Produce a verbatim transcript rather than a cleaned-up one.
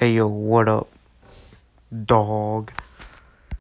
Hey yo, what up, dog?